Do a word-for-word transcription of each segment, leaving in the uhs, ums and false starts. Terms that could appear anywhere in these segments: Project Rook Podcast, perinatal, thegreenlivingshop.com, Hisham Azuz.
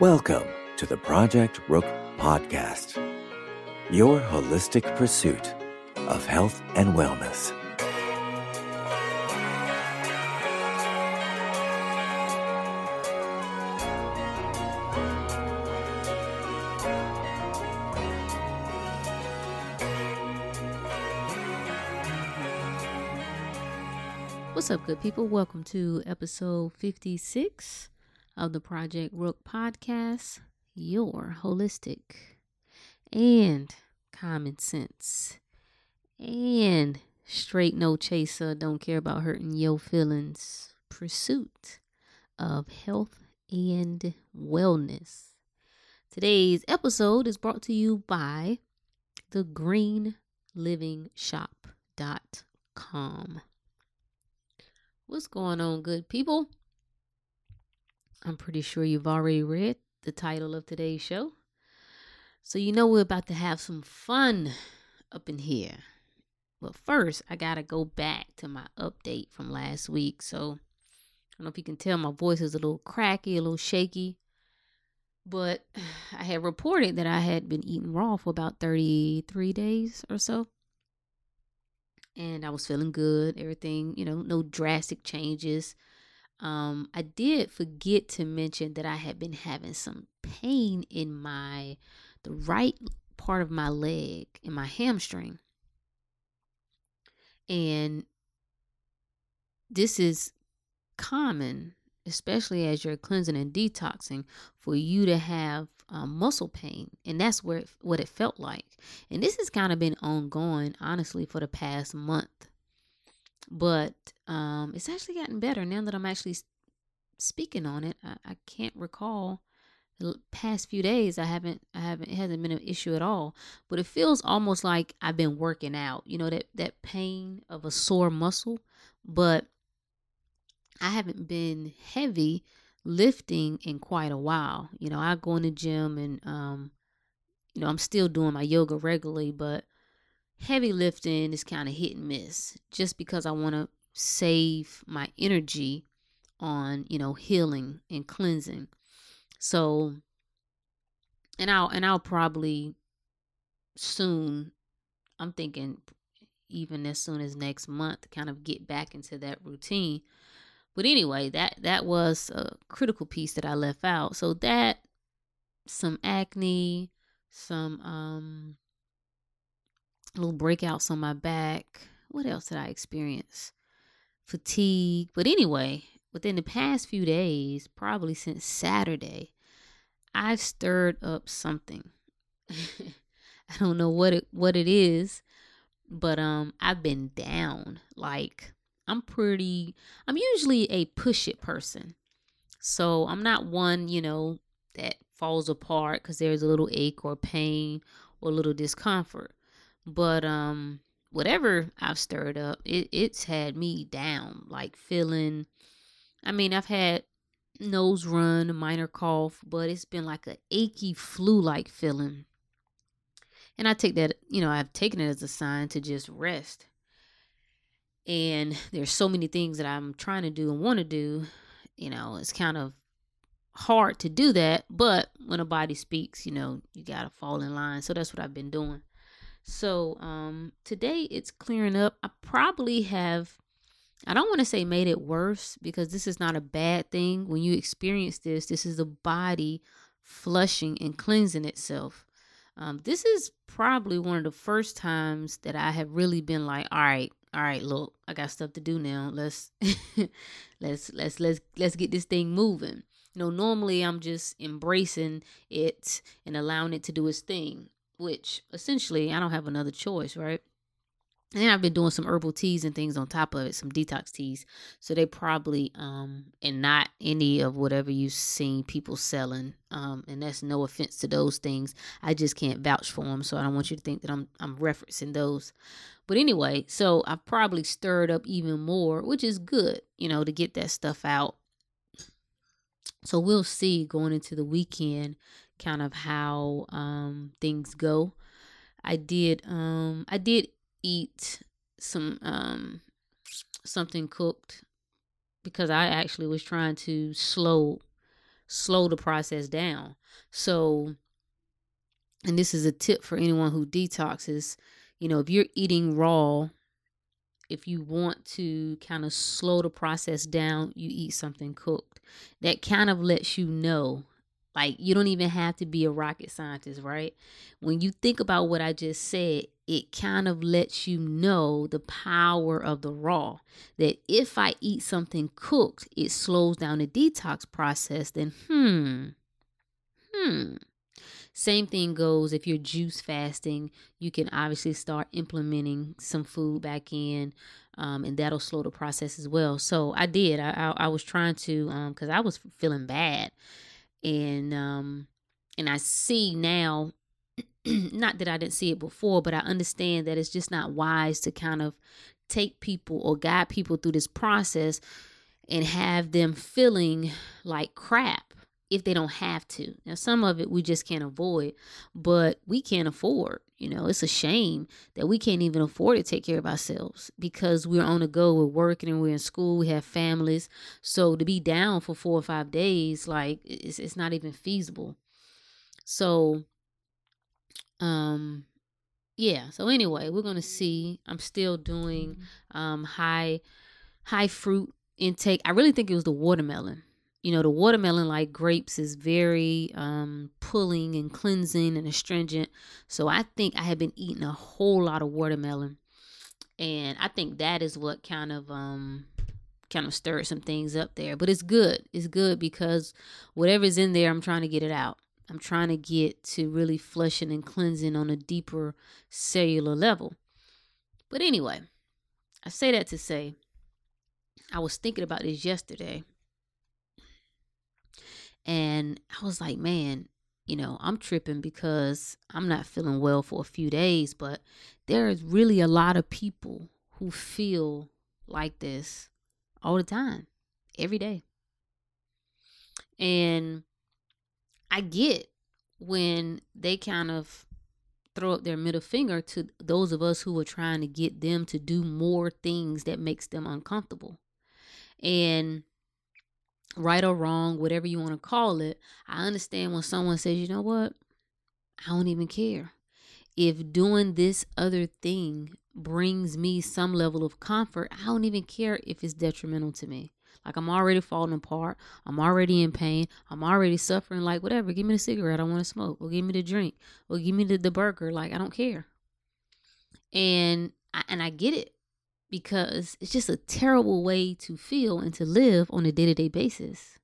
Welcome to the Project Rook Podcast, your holistic pursuit of health and wellness. What's up, good people? Welcome to episode fifty-six of the Project Rook Podcast, your holistic and common sense and straight no chaser, don't care about hurting your feelings, pursuit of health and wellness. Today's episode is brought to you by the green living shop dot com. What's going on, good people? I'm pretty sure you've already read the title of today's show, so you know we're about to have some fun up in here. But first, I gotta go back to my update from last week. So I don't know if you can tell my voice is a little cracky, a little shaky, but I had reported that I had been eating raw for about thirty-three days or so, and I was feeling good. Everything, you know, no drastic changes. Um, I did forget to mention that I had been having some pain in my, the right part of my leg, in my hamstring. And this is common, especially as you're cleansing and detoxing, for you to have um, muscle pain. And that's where it, what it felt like. And this has kind of been ongoing, honestly, for the past month. But um, it's actually gotten better now that I'm actually speaking on it. I, I can't recall the past few days. I haven't, I haven't, it hasn't been an issue at all, but it feels almost like I've been working out, you know, that, that pain of a sore muscle, but I haven't been heavy lifting in quite a while. You know, I go in the gym and, um, you know, I'm still doing my yoga regularly, but heavy lifting is kind of hit and miss just because I want to save my energy on, you know, healing and cleansing. So, and I'll, and I'll probably soon, I'm thinking even as soon as next month, kind of get back into that routine. But anyway, that, that was a critical piece that I left out. So that, some acne, some, um, little breakouts on my back. What else did I experience? Fatigue. But anyway, within the past few days, probably since Saturday, I've stirred up something. I don't know what it what it is, but um, I've been down. Like I'm pretty. I'm usually a push it person, so I'm not one, you know, that falls apart because there's a little ache or pain or a little discomfort. But um, whatever I've stirred up, it, it's had me down, like feeling, I mean, I've had nose run, a minor cough, but it's been like an achy flu-like feeling. And I take that, you know, I've taken it as a sign to just rest. And there's so many things that I'm trying to do and want to do, you know, it's kind of hard to do that. But when a body speaks, you know, you got to fall in line. So that's what I've been doing. So um, today it's clearing up. I probably have, I don't want to say made it worse because this is not a bad thing. When you experience this, this is the body flushing and cleansing itself. Um, this is probably one of the first times that I have really been like, all right, all right, look, I got stuff to do now. Let's, let's, let's, let's, let's get this thing moving. You know, normally I'm just embracing it and allowing it to do its thing, which essentially I don't have another choice, right? And then I've been doing some herbal teas and things on top of it, some detox teas. So they probably, um, and not any of whatever you've seen people selling. Um, and that's no offense to those things. I just can't vouch for them. So I don't want you to think that I'm, I'm referencing those, but anyway, so I've probably stirred up even more, which is good, you know, to get that stuff out. So we'll see going into the weekend, kind of how um, things go. I did um, I did eat some um, something cooked because I actually was trying to slow slow the process down. So, and this is a tip for anyone who detoxes, you know, if you're eating raw, if you want to kind of slow the process down, you eat something cooked. That kind of lets you know, like, you don't even have to be a rocket scientist, right? When you think about what I just said, it kind of lets you know the power of the raw, that if I eat something cooked, it slows down the detox process. Then, hmm, hmm. Same thing goes if you're juice fasting. You can obviously start implementing some food back in, um, and that'll slow the process as well. So I did. I I, I was trying to um, because I was feeling bad, and um, and I see now. Not that I didn't see it before, but I understand that it's just not wise to kind of take people or guide people through this process and have them feeling like crap if they don't have to. Now, some of it we just can't avoid, but we can't afford, you know, it's a shame that we can't even afford to take care of ourselves because we're on the go, we're working and we're in school, we have families. So to be down for four or five days, like it's, it's not even feasible. So, um, yeah. So anyway, we're going to see, I'm still doing, um, high, high fruit intake. I really think it was the watermelon. You know, the watermelon, like grapes, is very um, pulling and cleansing and astringent. So I think I had been eating a whole lot of watermelon. And I think that is what kind of um, kind of stirred some things up there. But it's good. It's good because whatever's in there, I'm trying to get it out. I'm trying to get to really flushing and cleansing on a deeper cellular level. But anyway, I say that to say I was thinking about this yesterday. And I was like, man, you know, I'm tripping because I'm not feeling well for a few days, but there is really a lot of people who feel like this all the time, every day. And I get when they kind of throw up their middle finger to those of us who are trying to get them to do more things that makes them uncomfortable. And right or wrong, whatever you want to call it, I understand when someone says, you know what, I don't even care. If doing this other thing brings me some level of comfort, I don't even care if it's detrimental to me. Like, I'm already falling apart. I'm already in pain. I'm already suffering. Like, whatever, give me the cigarette. I want to smoke, or give me the drink, or give me the, the burger. Like, I don't care. And I, and I get it. Because it's just a terrible way to feel and to live on a day-to-day basis.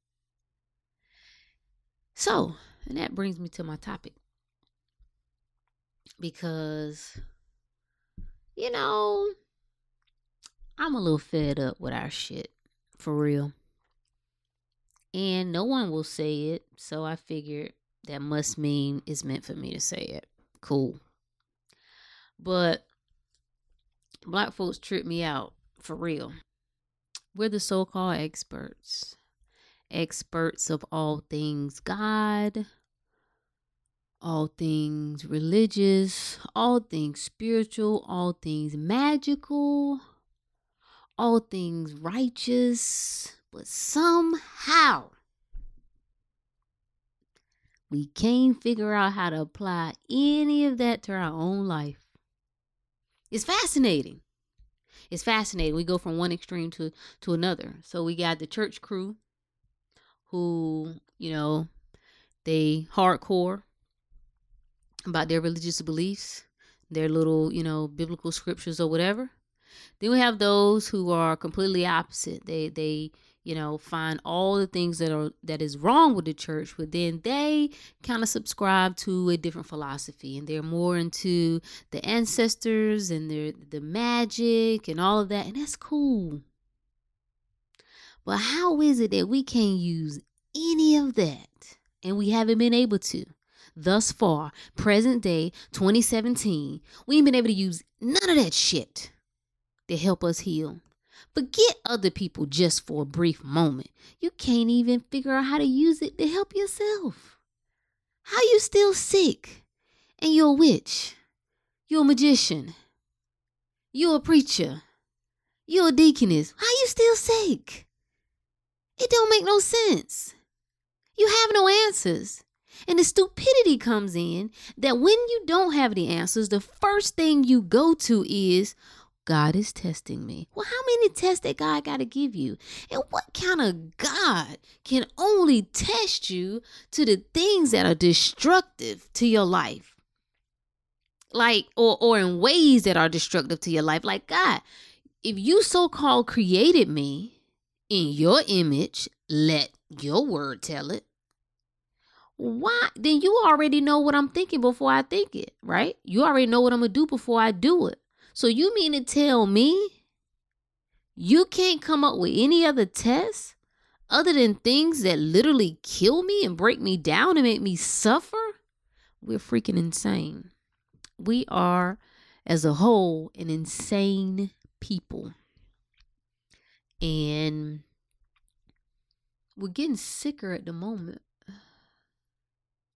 So, and that brings me to my topic. Because, you know, I'm a little fed up with our shit, for real. And no one will say it, so I figured that must mean it's meant for me to say it. Cool. But Black folks trip me out, for real. We're the so-called experts. Experts of all things God, all things religious, all things spiritual, all things magical, all things righteous. But somehow, we can't figure out how to apply any of that to our own life. It's fascinating. It's fascinating. We go from one extreme to, to another. So we got the church crew who, you know, they hardcore about their religious beliefs, their little, you know, biblical scriptures or whatever. Then we have those who are completely opposite. They, they, you know, find all the things that are, that is wrong with the church, but then they kind of subscribe to a different philosophy, and they're more into the ancestors and their, the magic and all of that. And that's cool. But how is it that we can't use any of that? And we haven't been able to thus far, present day twenty seventeen, we ain't been able to use none of that shit to help us heal. Forget other people just for a brief moment. You can't even figure out how to use it to help yourself. How you still sick? And you're a witch. You're a magician. You're a preacher. You're a deaconess. How you still sick? It don't make no sense. you have no answers. And the stupidity comes in that when you don't have the answers, the first thing you go to is, God is testing me. Well, how many tests that God got to give you? And what kind of God can only test you to the things that are destructive to your life? Like, or, or in ways that are destructive to your life. Like, God, if you so-called created me in your image, let your word tell it. Why? Then you already know what I'm thinking before I think it, right? You already know what I'm going to do before I do it. So you mean to tell me you can't come up with any other tests other than things that literally kill me and break me down and make me suffer? We're freaking insane. We are, as a whole, an insane people. And we're getting sicker at the moment.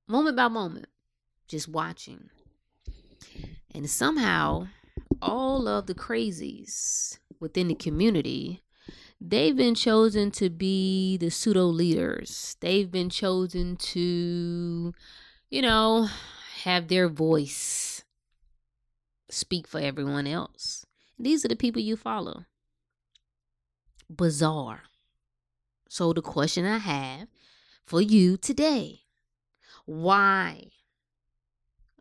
Moment by moment, just watching. And somehow, all of the crazies within the community, they've been chosen to be the pseudo leaders. They've been chosen to, you know, have their voice speak for everyone else. These are the people you follow. Bizarre. So the question I have for you today, why?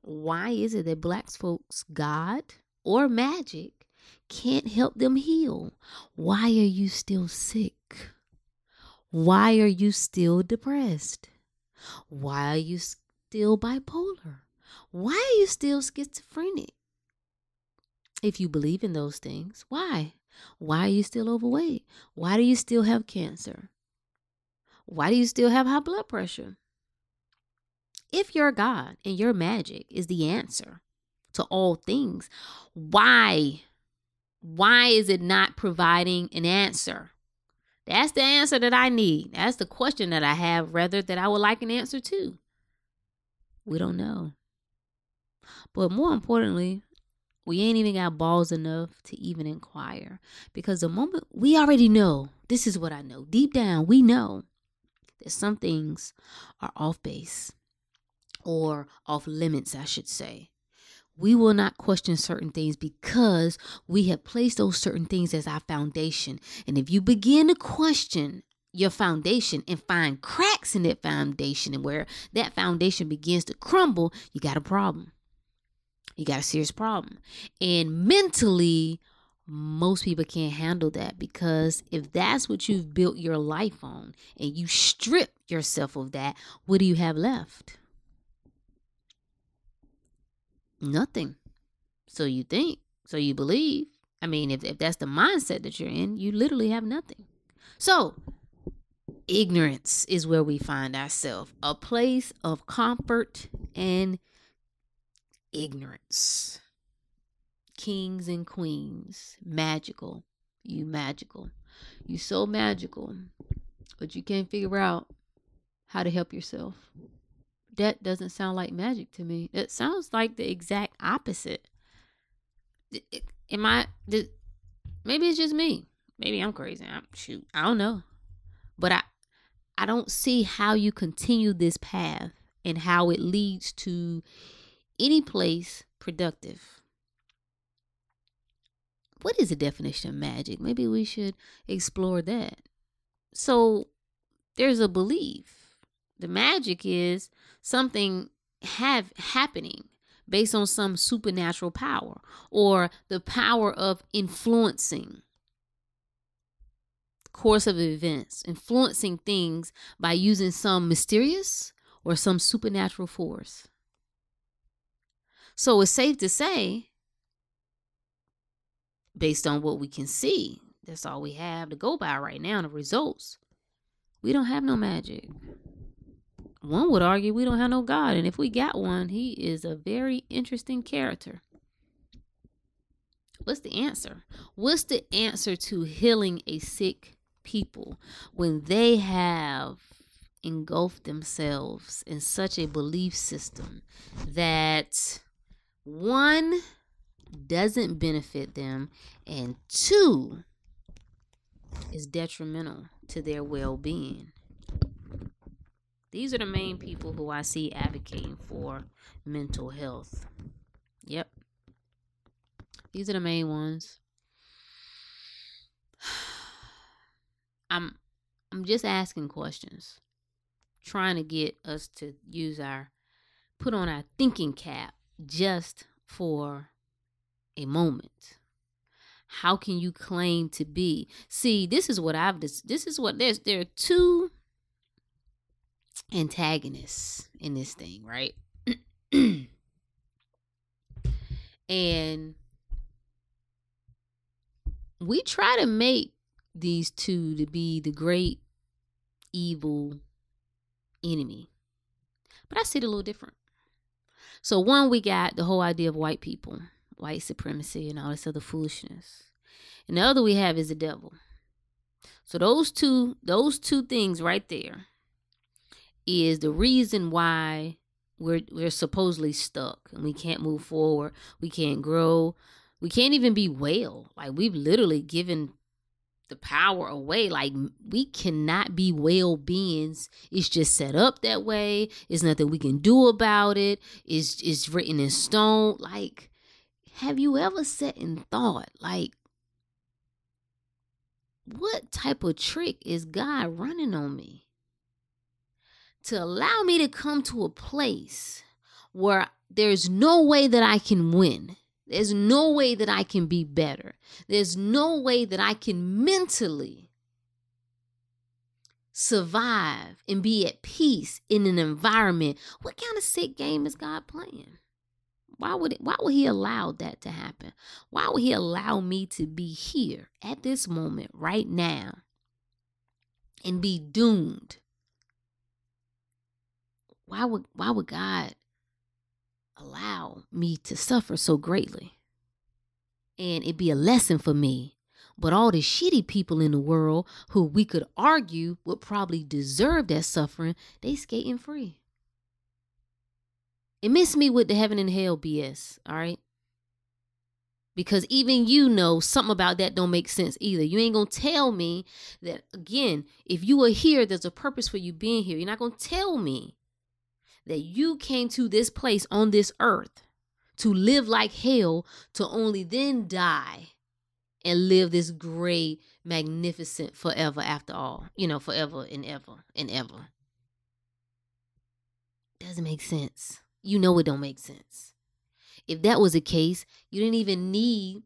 Why is it that Black folks' God or magic can't help them heal? Why are you still sick? Why are you still depressed? Why are you still bipolar? Why are you still schizophrenic? If you believe in those things, why? Why are you still overweight? Why do you still have cancer? Why do you still have high blood pressure? If your God and your magic is the answer to all things, why? Why is it not providing an answer? That's the answer that I need. That's the question that I have, rather, that I would like an answer to. We don't know. But more importantly, we ain't even got balls enough to even inquire. Because the moment we already know, this is what I know. Deep down, we know that some things are off base or off limits, I should say. We will not question certain things because we have placed those certain things as our foundation. And if you begin to question your foundation and find cracks in that foundation, and where that foundation begins to crumble, you got a problem. You got a serious problem. And mentally, most people can't handle that, because if that's what you've built your life on and you strip yourself of that, what do you have left? Nothing. So you think, so you believe. I mean, if, if that's the mindset that you're in, you literally have nothing. So ignorance is where we find ourselves, a place of comfort and ignorance. Kings and queens, magical. You magical. You so magical, but you can't figure out how to help yourself. That doesn't sound like magic to me. That sounds like the exact opposite. Am I? Did, maybe it's just me. Maybe I'm crazy. I'm, shoot, I don't know. But I, I don't see how you continue this path and how it leads to any place productive. What is the definition of magic? Maybe we should explore that. So there's a belief. The magic is something have happening based on some supernatural power or the power of influencing course of events, influencing things by using some mysterious or some supernatural force. So it's safe to say, based on what we can see, that's all we have to go by right now, the results, we don't have no magic. One would argue we don't have no God. And if we got one, he is a very interesting character. What's the answer? What's the answer to healing a sick people when they have engulfed themselves in such a belief system that one doesn't benefit them and two is detrimental to their well-being? These are the main people who I see advocating for mental health. Yep. These are the main ones. I'm I'm just asking questions, trying to get us to use our, put on our thinking cap just for a moment. How can you claim to be? See, this is what I've, this, this is what there's, there are two antagonists in this thing, right? And we try to make these two to be the great evil enemy. But I see it a little different. So one, we got the whole idea of white people, white supremacy and all this other foolishness. And the other we have is the devil. So those two, those two things right there is the reason why we're we're supposedly stuck and we can't move forward. We can't grow. We can't even be well. Like, we've literally given the power away. Like, we cannot be well beings. It's just set up that way. It's nothing we can do about it. It's it's written in stone. Like, have you ever sat and thought, like, what type of trick is God running on me to allow me to come to a place where there's no way that I can win? There's no way that I can be better. There's no way that I can mentally survive and be at peace in an environment. What kind of sick game is God playing? Why would it, why would he allow that to happen? Why would he allow me to be here at this moment right now and be doomed? Why would why would God allow me to suffer so greatly? And it'd be a lesson for me. But all the shitty people in the world who we could argue would probably deserve that suffering, they skating free. It missed me with the heaven and hell B S, all right? Because even you know something about that don't make sense either. You ain't going to tell me that, again, if you are here, there's a purpose for you being here. You're not going to tell me that you came to this place on this earth to live like hell, to only then die and live this great, magnificent forever after all. You know, forever and ever and ever. Doesn't make sense. You know it don't make sense. If that was the case, you didn't even need,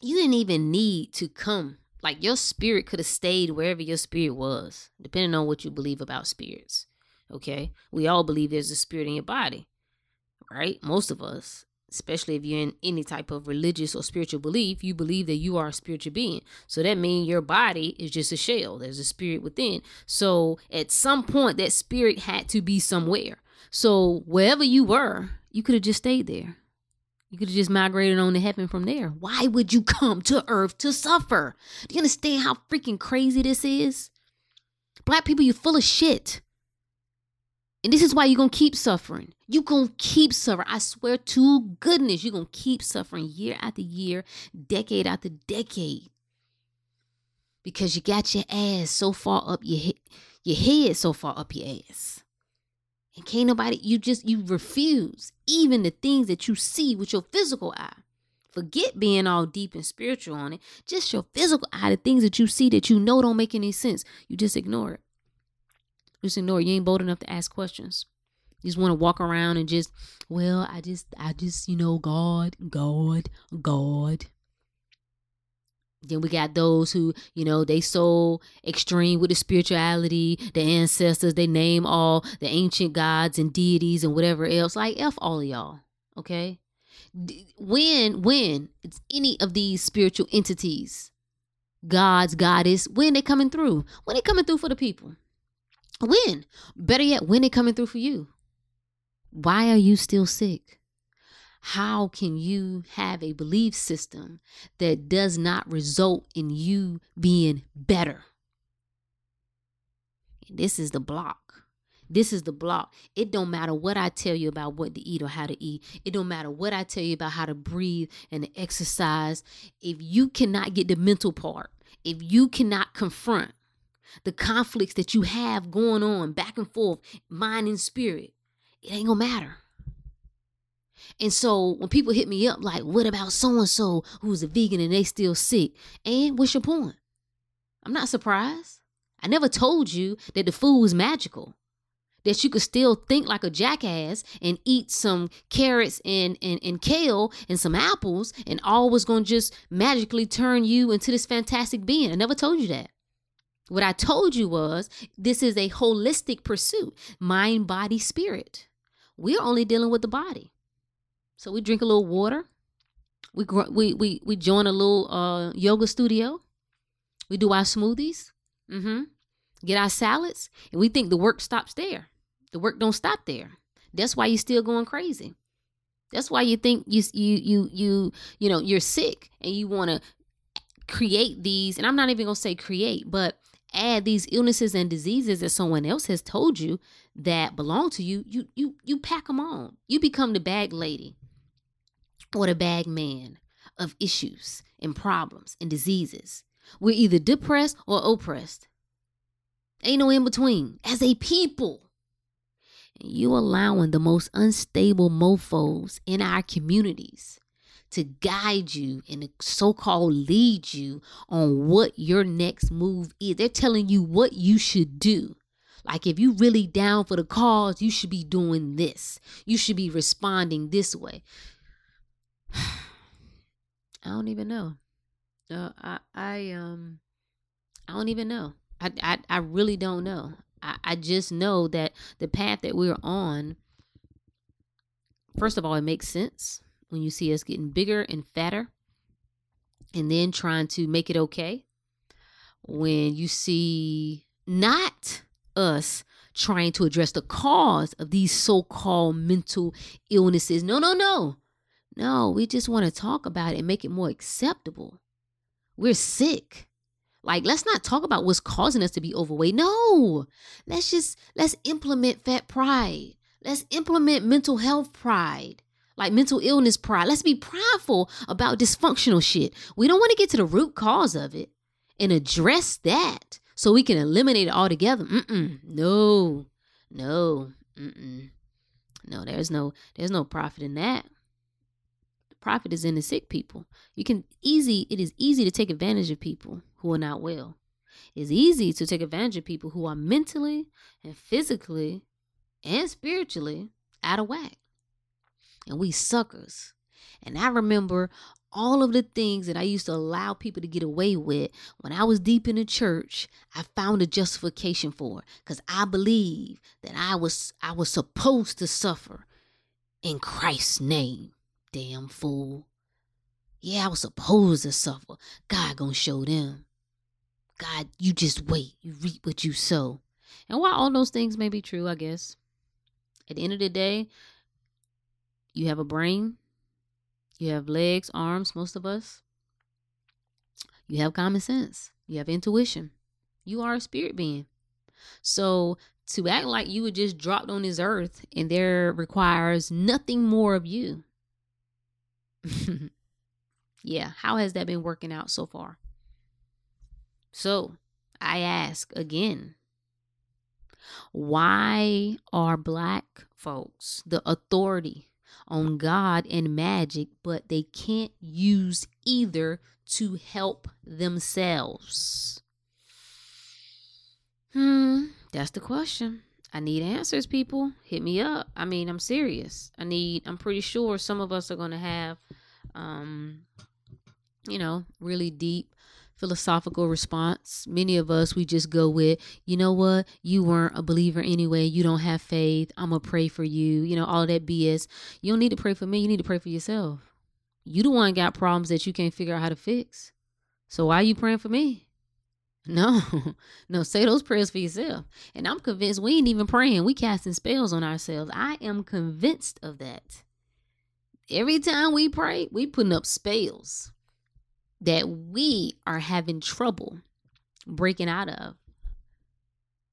you didn't even need to come. Like, your spirit could have stayed wherever your spirit was, depending on what you believe about spirits. Okay, we all believe there's a spirit in your body, right? Most of us, especially if you're in any type of religious or spiritual belief, you believe that you are a spiritual being. So that means your body is just a shell. There's a spirit within. So at some point, that spirit had to be somewhere. So wherever you were, you could have just stayed there. You could have just migrated on to heaven from there. Why would you come to earth to suffer? Do you understand how freaking crazy this is? Black people, you're full of shit. And this is why you're going to keep suffering. You're going to keep suffering. I swear to goodness, you're going to keep suffering year after year, decade after decade. Because you got your ass so far up your head, your head so far up your ass. And can't nobody, you just, you refuse even the things that you see with your physical eye. Forget being all deep and spiritual on it. Just your physical eye, the things that you see that you know don't make any sense. You just ignore it. Just ignore it. You ain't bold enough to ask questions. You just want to walk around and just, well, I just, I just, you know, God, God, God. Then we got those who, you know, they so extreme with the spirituality, the ancestors, they name all the ancient gods and deities and whatever else. Like, F all of y'all, okay? When, when it's any of these spiritual entities, gods, goddess, when they coming through? When they coming through for the people? When? Better yet, when they coming through for you? Why are you still sick? How can you have a belief system that does not result in you being better? This is the block. This is the block. It don't matter what I tell you about what to eat or how to eat. It don't matter what I tell you about how to breathe and to exercise. If you cannot get the mental part, if you cannot confront the conflicts that you have going on back and forth, mind and spirit, it ain't gonna matter. And so when people hit me up like, what about so-and-so who's a vegan and they still sick? And what's your point? I'm not surprised. I never told you that the food was magical, that you could still think like a jackass and eat some carrots and, and, and kale and some apples and all was going to just magically turn you into this fantastic being. I never told you that. What I told you was this is a holistic pursuit, mind, body, spirit. We're only dealing with the body. So we drink a little water. We gr- we we we join a little uh, yoga studio. We do our smoothies. Mm-hmm. Get our salads. And we think the work stops there. The work don't stop there. That's why you're still going crazy. That's why you think you you you you you know you're sick and you want to create these. And I'm not even gonna say create, but add these illnesses and diseases that someone else has told you that belong to you. You you you pack them on. You become the bag lady or the bag man of issues and problems and diseases. We're either depressed or oppressed. Ain't no in between as a people. And you allowing the most unstable mofos in our communities to guide you and to so-called lead you on what your next move is. They're telling you what you should do. Like if you really down for the cause, you should be doing this. You should be responding this way. I don't even know. Uh, I, I um, I don't even know. I, I, I really don't know. I, I just know that the path that we're on, first of all, it makes sense when you see us getting bigger and fatter and then trying to make it okay. When you see not us trying to address the cause of these so-called mental illnesses. No, no, no. No, we just want to talk about it and make it more acceptable. We're sick. Like, let's not talk about what's causing us to be overweight. No, let's just, let's implement fat pride. Let's implement mental health pride, like mental illness pride. Let's be prideful about dysfunctional shit. We don't want to get to the root cause of it and address that so we can eliminate it altogether. Mm-mm. No, no, mm-mm. No, there's no, there's no profit in that. The profit is in the sick people. You can easy, it is easy to take advantage of people who are not well. It's easy to take advantage of people who are mentally and physically and spiritually out of whack. And we suckers. And I remember all of the things that I used to allow people to get away with. When I was deep in the church, I found a justification for it because I believe that I was I was supposed to suffer in Christ's name. Damn fool. Yeah, I was supposed to suffer. God gonna show them. God, you just wait. You reap what you sow. And while all those things may be true, I guess, at the end of the day, you have a brain, you have legs, arms, most of us. You have common sense. You have intuition. You are a spirit being. So to act like you were just dropped on this earth and there requires nothing more of you. Yeah. How has that been working out so far? So I ask again, why are Black folks the authority on God and magic, but they can't use either to help themselves? Hmm, that's the question. I need answers, people. Hit me up. I mean, I'm serious. I need, I'm pretty sure some of us are going to have, um, you know, really deep philosophical response. Many of us, we just go with, you know what? You weren't a believer anyway. You don't have faith. I'm going to pray for you. You know, all that B S. You don't need to pray for me. You need to pray for yourself. You the one got problems that you can't figure out how to fix. So why are you praying for me? No, no, say those prayers for yourself. And I'm convinced we ain't even praying. We casting spells on ourselves. I am convinced of that. Every time we pray, we putting up spells that we are having trouble breaking out of.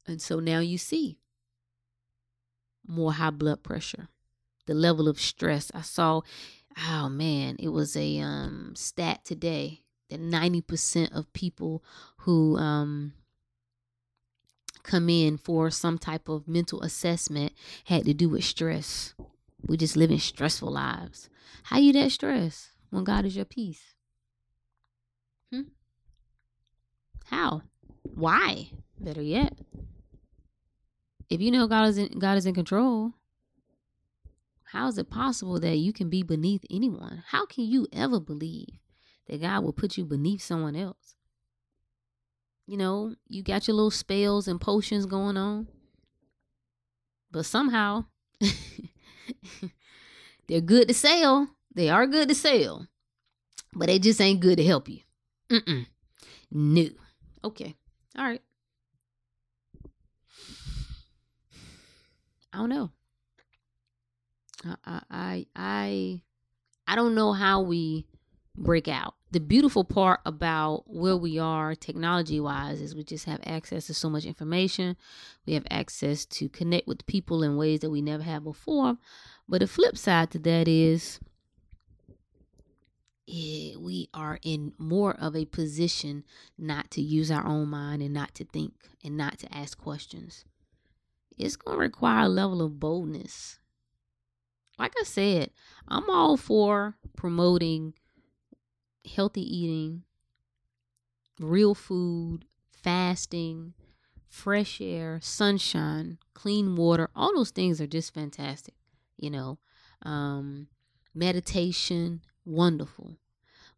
And so now you see more high blood pressure, the level of stress. I saw, oh man, it was a um, stat today that ninety percent of people who um, come in for some type of mental assessment had to do with stress. We just living stressful lives. How you that stress when God is your peace? Hmm? How? Why? Better yet, if you know God is in, God is in control, how is it possible that you can be beneath anyone? How can you ever believe that God will put you beneath someone else? You know, you got your little spells and potions going on, but somehow they're good to sell. They are good to sell, but they just ain't good to help you. Mm-mm. No. Okay. All right. I don't know. I, I, I, I don't know how we break out. The beautiful part about where we are technology wise is we just have access to so much information. We have access to connect with people in ways that we never had before. But the flip side to that is it, we are in more of a position not to use our own mind and not to think and not to ask questions. It's going to require a level of boldness. Like I said, I'm all for promoting healthy eating, real food, fasting, fresh air, sunshine, clean water. All those things are just fantastic. You know, um, meditation, wonderful.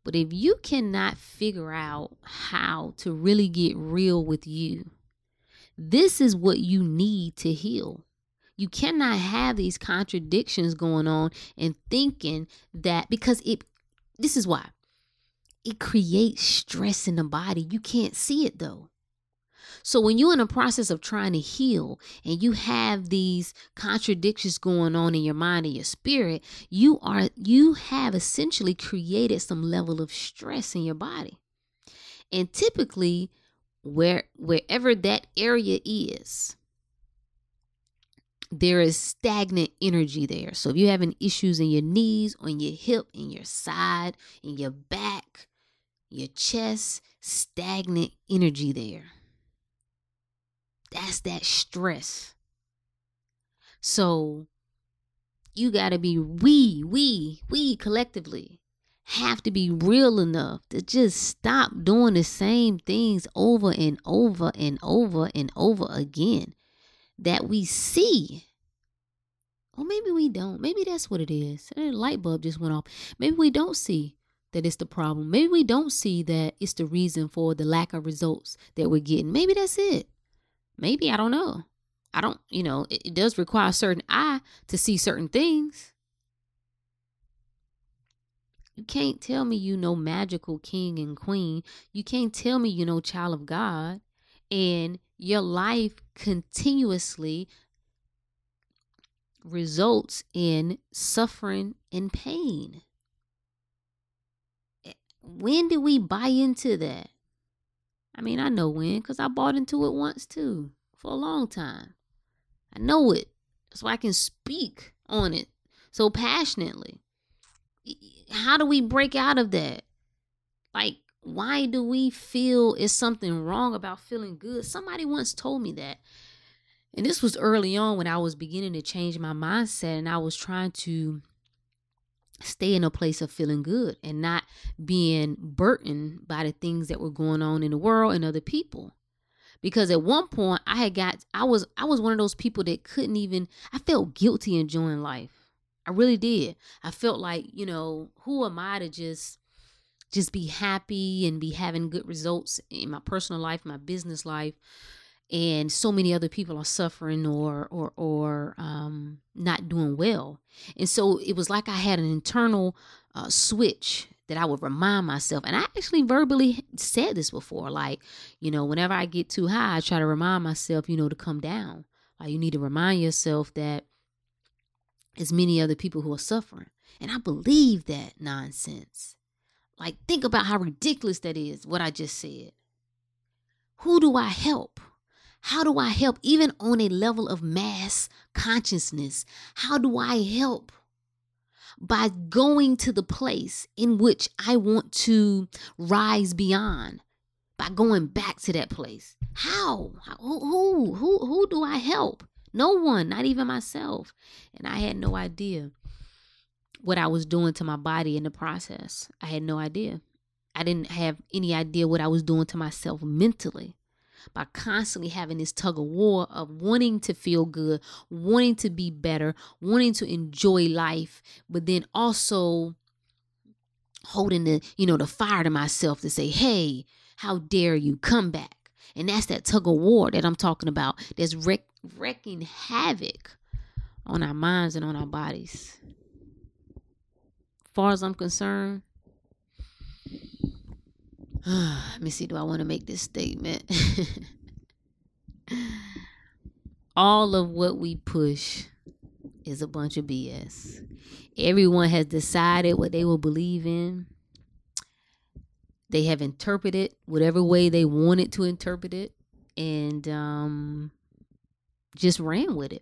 But if you cannot figure out how to really get real with you, this is what you need to heal. You cannot have these contradictions going on and thinking that because it, this is why it creates stress in the body. You can't see it though. So when you're in a process of trying to heal and you have these contradictions going on in your mind and your spirit, you are, you have essentially created some level of stress in your body. And typically where, wherever that area is, there is stagnant energy there. So if you're having issues in your knees, on your hip, in your side, in your back, your chest, stagnant energy there. That's that stress. So you got to be, we, we, we collectively have to be real enough to just stop doing the same things over and over and over and over again. That we see, or maybe we don't. Maybe that's what it is. A light bulb just went off. Maybe we don't see that it's the problem. Maybe we don't see that it's the reason for the lack of results that we're getting. Maybe that's it. Maybe, I don't know. I don't, you know, it, it does require a certain eye to see certain things. You can't tell me you no magical king and queen. You can't tell me you no child of God. And your life continuously results in suffering and pain. When did we buy into that? I mean, I know when, because I bought into it once too, for a long time. I know it. So I can speak on it so passionately. How do we break out of that? Like, why do we feel is something wrong about feeling good? Somebody once told me that. And this was early on when I was beginning to change my mindset and I was trying to stay in a place of feeling good and not being burdened by the things that were going on in the world and other people. Because at one point I had got, I was, I was one of those people that couldn't even, I felt guilty enjoying life. I really did. I felt like, you know, who am I to just, Just be happy and be having good results in my personal life, my business life. And so many other people are suffering or or or um, not doing well. And so it was like I had an internal uh, switch that I would remind myself. And I actually verbally said this before. Like, you know, whenever I get too high, I try to remind myself, you know, to come down. Like you need to remind yourself that there's many other people who are suffering. And I believe that nonsense. Like, think about how ridiculous that is, what I just said. Who do I help? How do I help? Even on a level of mass consciousness, how do I help? By going to the place in which I want to rise beyond, by by going back to that place? How? Who, who, who, who do I help? No one, not even myself. And I had no idea what I was doing to my body in the process. I had no idea. I didn't have any idea what I was doing to myself mentally by constantly having this tug of war of wanting to feel good, wanting to be better, wanting to enjoy life, but then also holding the, you know, the fire to myself to say, hey, how dare you come back? And that's that tug of war that I'm talking about that's wreck, wrecking havoc on our minds and on our bodies. Far as I'm concerned, let me see, do I want to make this statement? All of what we push is a bunch of B S. Everyone has decided what they will believe in. They have interpreted whatever way they wanted to interpret it, and um, just ran with it.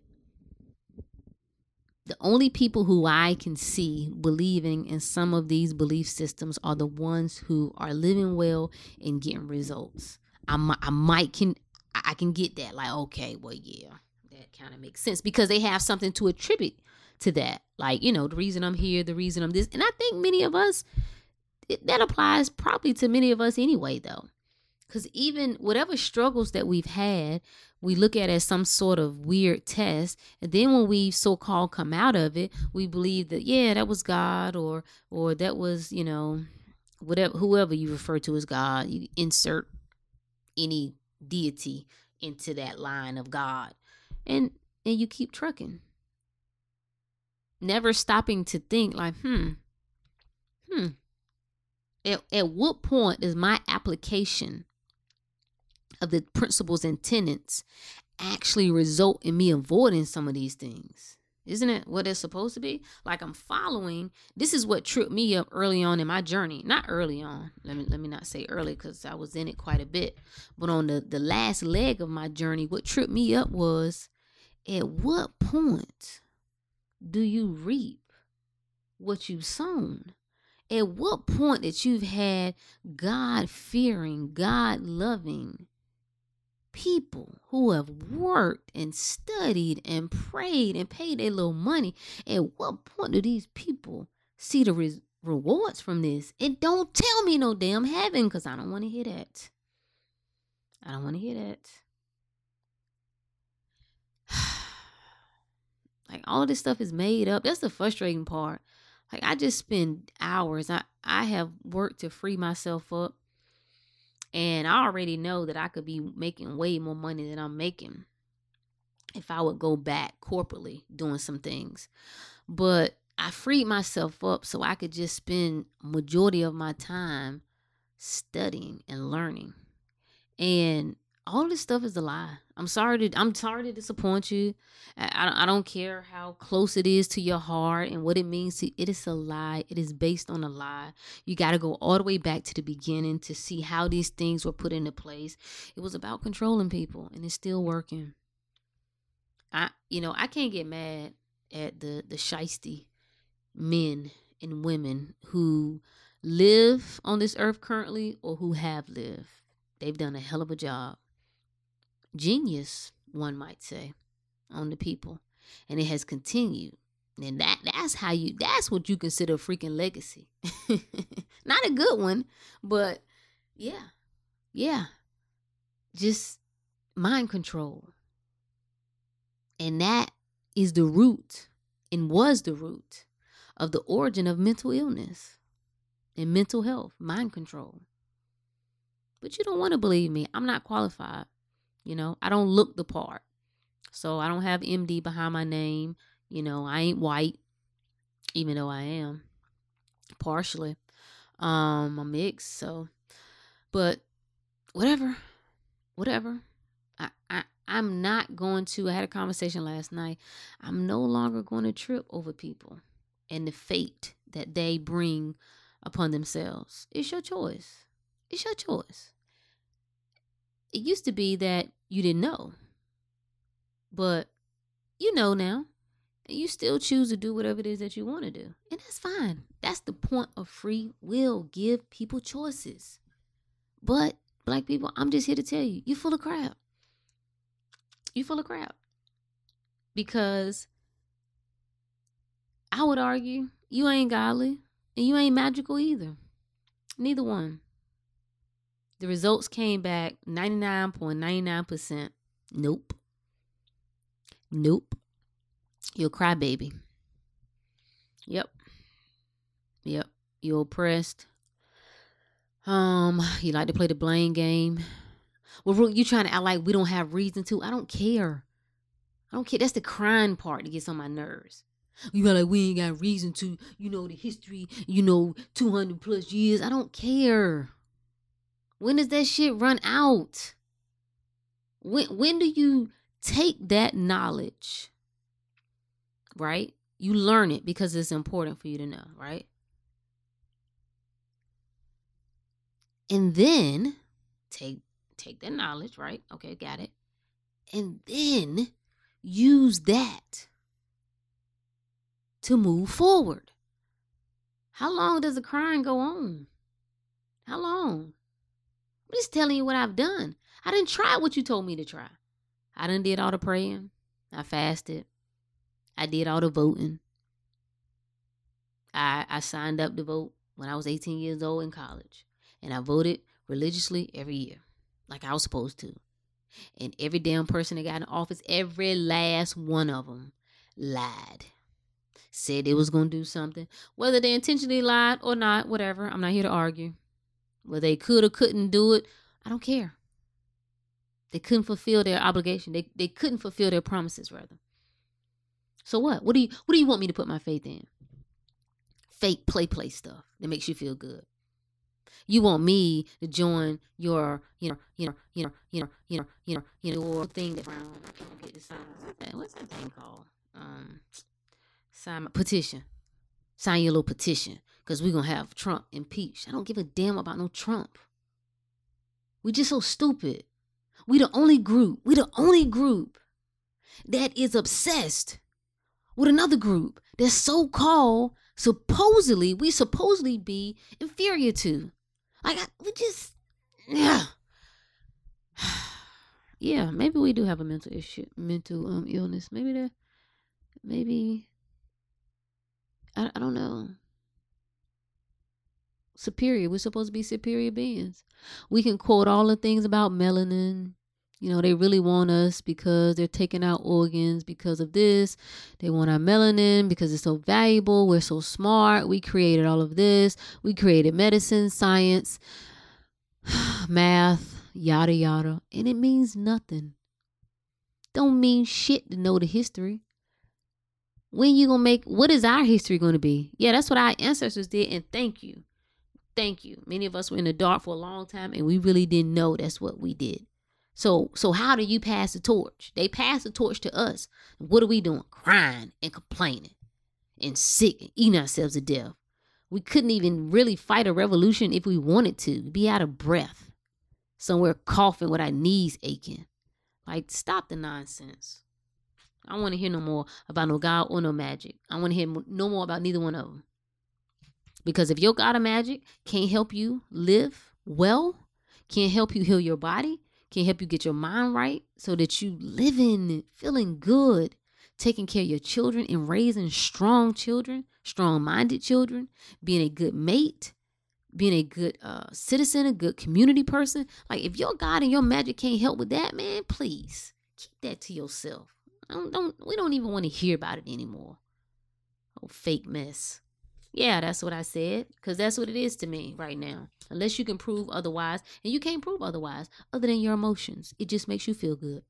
The only people who I can see believing in some of these belief systems are the ones who are living well and getting results. I, I might can I can get that, like, okay, well, yeah, that kind of makes sense, because they have something to attribute to that. Like, you know, the reason I'm here, the reason I'm this. And I think many of us, that applies probably to many of us anyway, though, because even whatever struggles that we've had, we look at it as some sort of weird test. And then when we so-called come out of it, we believe that, yeah, that was God, or or that was, you know, whatever, whoever you refer to as God. You insert any deity into that line of God, and and you keep trucking, never stopping to think like, hmm, hmm. At, at what point does my application of the principles and tenets actually result in me avoiding some of these things? Isn't it what it's supposed to be? Like, I'm following. This is what tripped me up early on in my journey. Not early on. Let me let me not say early, because I was in it quite a bit. But on the, the last leg of my journey, what tripped me up was, at what point do you reap what you've sown? At what point that you've had God-fearing, God-loving people who have worked and studied and prayed and paid their little money, at what point do these people see the re- rewards from this? And don't tell me no damn heaven, because I don't want to hear that. I don't want to hear that. Like, all this stuff is made up. That's the frustrating part. Like, I just spend hours. I, I have worked to free myself up. And I already know that I could be making way more money than I'm making if I would go back corporately doing some things. But I freed myself up so I could just spend majority of my time studying and learning. And all this stuff is a lie. I'm sorry to I'm sorry to disappoint you. I, I, I don't care how close it is to your heart and what it means to you. It is a lie. It is based on a lie. You got to go all the way back to the beginning to see how these things were put into place. It was about controlling people, and it's still working. I you know I can't get mad at the the shiesty men and women who live on this earth currently, or who have lived. They've done a hell of a job. Genius, one might say, on the people, and it has continued. And that that's how you that's what you consider a freaking legacy. Not a good one, but yeah yeah just mind control. And that is the root, and was the root of the origin of mental illness and mental health, mind control. But you don't want to believe me. I'm not qualified. You know, I don't look the part. So I don't have M D behind my name. You know, I ain't white, even though I am partially. Um, I'm mixed. So, but whatever, whatever. I, I, I'm not going to, I had a conversation last night. I'm no longer going to trip over people and the fate that they bring upon themselves. It's your choice. It's your choice. It used to be that you didn't know, but you know now, and you still choose to do whatever it is that you want to do. And that's fine. That's the point of free will. Give people choices. But Black people, I'm just here to tell you, you're full of crap. You're full of crap. Because I would argue you ain't godly and you ain't magical either. Neither one. The results came back ninety-nine point nine nine percent. Nope. Nope. You're a crybaby. Yep. Yep. You're oppressed. Um, you like to play the blame game. Well, Rook, you trying to act like we don't have reason to. I don't care. I don't care. That's the crying part that gets on my nerves. You act like we ain't got reason to, you know, the history, you know, two hundred plus years. I don't care. When does that shit run out? When, when do you take that knowledge, right? You learn it because it's important for you to know, right? And then take take that knowledge, right? Okay, got it. And then use that to move forward. How long does the crying go on? How long? I'm just telling you what I've done. I didn't try what you told me to try. I done did all the praying. I fasted. I did all the voting. I I signed up to vote when I was eighteen years old in college. And I voted religiously every year, like I was supposed to. And every damn person that got in office, every last one of them lied. Said they was going to do something. Whether they intentionally lied or not, whatever. I'm not here to argue. Whether they could or couldn't do it, I don't care. They couldn't fulfill their obligation. They they couldn't fulfill their promises, rather. So what? What do you what do you want me to put my faith in? Fake play play stuff that makes you feel good. You want me to join your, you know, you know, you know, you know, you know, you know, you know, your thing that um, get this sign. What's that thing called? Um, sign my petition. Sign your little petition because we're gonna have Trump impeached. I don't give a damn about no Trump. We just so stupid. We the only group. We the only group that is obsessed with another group that's so called supposedly we supposedly be inferior to. Like, I, we just, yeah. yeah, maybe we do have a mental issue, mental um, illness. Maybe that, maybe, I, I don't know. Superior. We're supposed to be superior beings. We can quote all the things about melanin. You know, they really want us because they're taking out organs because of this. They want our melanin because it's so valuable. We're so smart. We created all of this. We created medicine, science, math, yada, yada. And it means nothing. Don't mean shit to know the history. When you going to make, what is our history going to be? Yeah, that's what our ancestors did. And thank you. Thank you. Many of us were in the dark for a long time and we really didn't know that's what we did. So so how do you pass the torch? They pass the torch to us. What are we doing? Crying and complaining and sick and eating ourselves to death. We couldn't even really fight a revolution if we wanted to. Be out of breath. Somewhere coughing with our knees aching. Like, stop the nonsense. I don't want to hear no more about no God or no magic. I want to hear no more about neither one of them. Because if your God of magic can't help you live well, can't help you heal your body, can help you get your mind right so that you living, feeling good, taking care of your children and raising strong children, strong-minded children, being a good mate, being a good uh, citizen, a good community person. Like, if your God and your magic can't help with that, man, please keep that to yourself. I don't, don't, we don't even want to hear about it anymore. Oh, fake mess. Yeah, that's what I said, because that's what it is to me right now. Unless you can prove otherwise, and you can't prove otherwise other than your emotions. It just makes you feel good.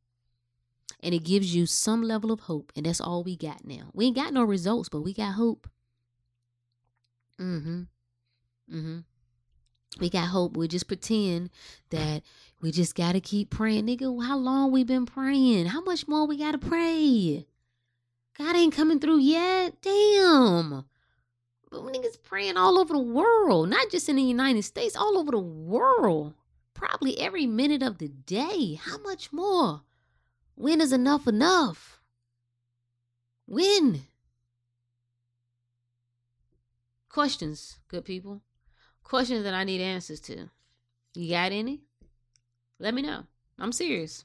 And it gives you some level of hope, and that's all we got now. We ain't got no results, but we got hope. Mm-hmm. Mm-hmm. We got hope. We just pretend that we just got to keep praying. Nigga, how long we been praying? How much more we got to pray? God ain't coming through yet? Damn. Niggas praying all over the world, not just in the United States, all over the world, probably every minute of the day. How much more? When is enough enough? When? Questions, good people. Questions that I need answers to. You got any? Let me know. I'm serious.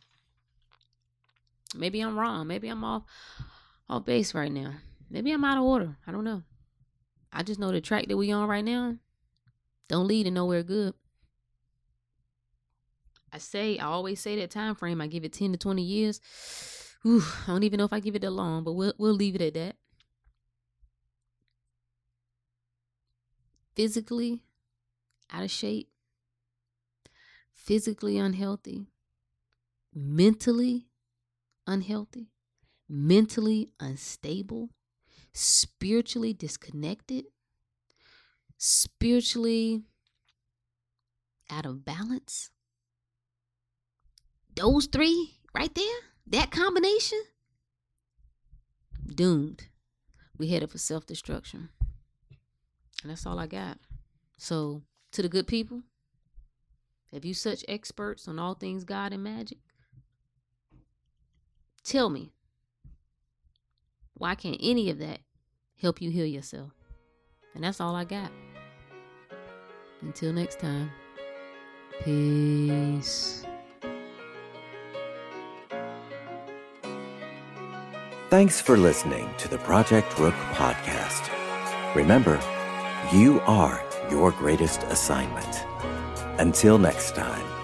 Maybe I'm wrong. Maybe I'm off, off base right now. Maybe I'm out of order. I don't know. I just know the track that we on right now don't lead to nowhere good. I say, I always say that time frame. I give it ten to twenty years. Ooh, I don't even know if I give it that long, but we'll we'll leave it at that. Physically out of shape. Physically unhealthy. Mentally unhealthy. Mentally unstable. Spiritually disconnected. Spiritually out of balance. Those three right there, that combination, doomed. We headed for self-destruction. And that's all I got. So to the good people, if you such experts on all things God and magic, tell me, why can't any of that help you heal yourself? And that's all I got. Until next time, peace. Thanks for listening to the Project Rook podcast. Remember, you are your greatest assignment. Until next time.